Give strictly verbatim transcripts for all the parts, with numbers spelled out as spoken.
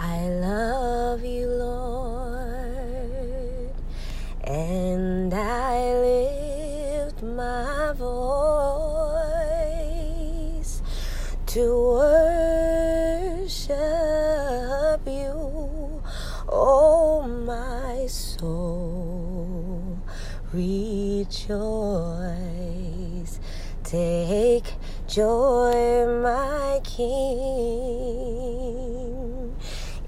I love you, Lord, and I lift my voice to worship you, oh my soul, rejoice, take joy, my King,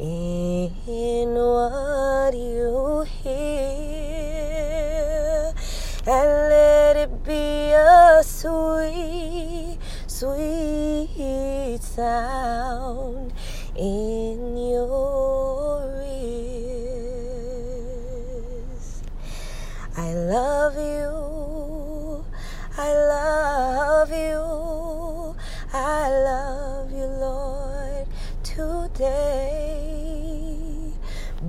in what you hear, and let it be a sweet, sweet sound in your ears. I love you, I love you, I love you, Lord, today,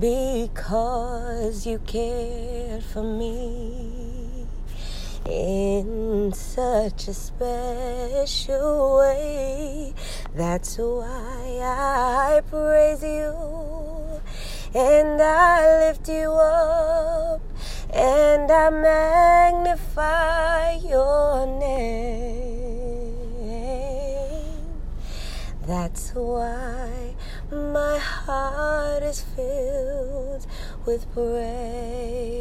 because you cared for me in such a special way. That's why I praise you, and I lift you up, and I magnify your name. That's why my heart is filled with praise.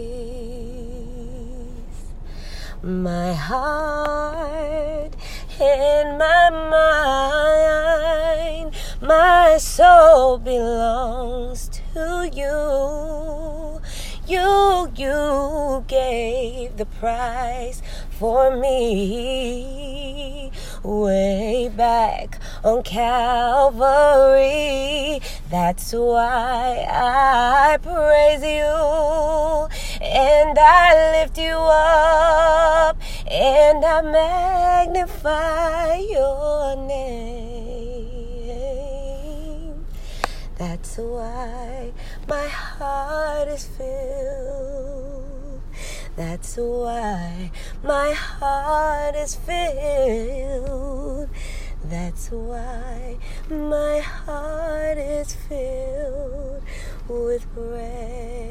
My heart and my mind, my soul belongs to you. You, you gave the price for me way back on Calvary. That's why I praise you, and I lift you up, and I magnify your name. That's why my heart is filled. That's why my heart is filled. That's why my heart is filled with praise.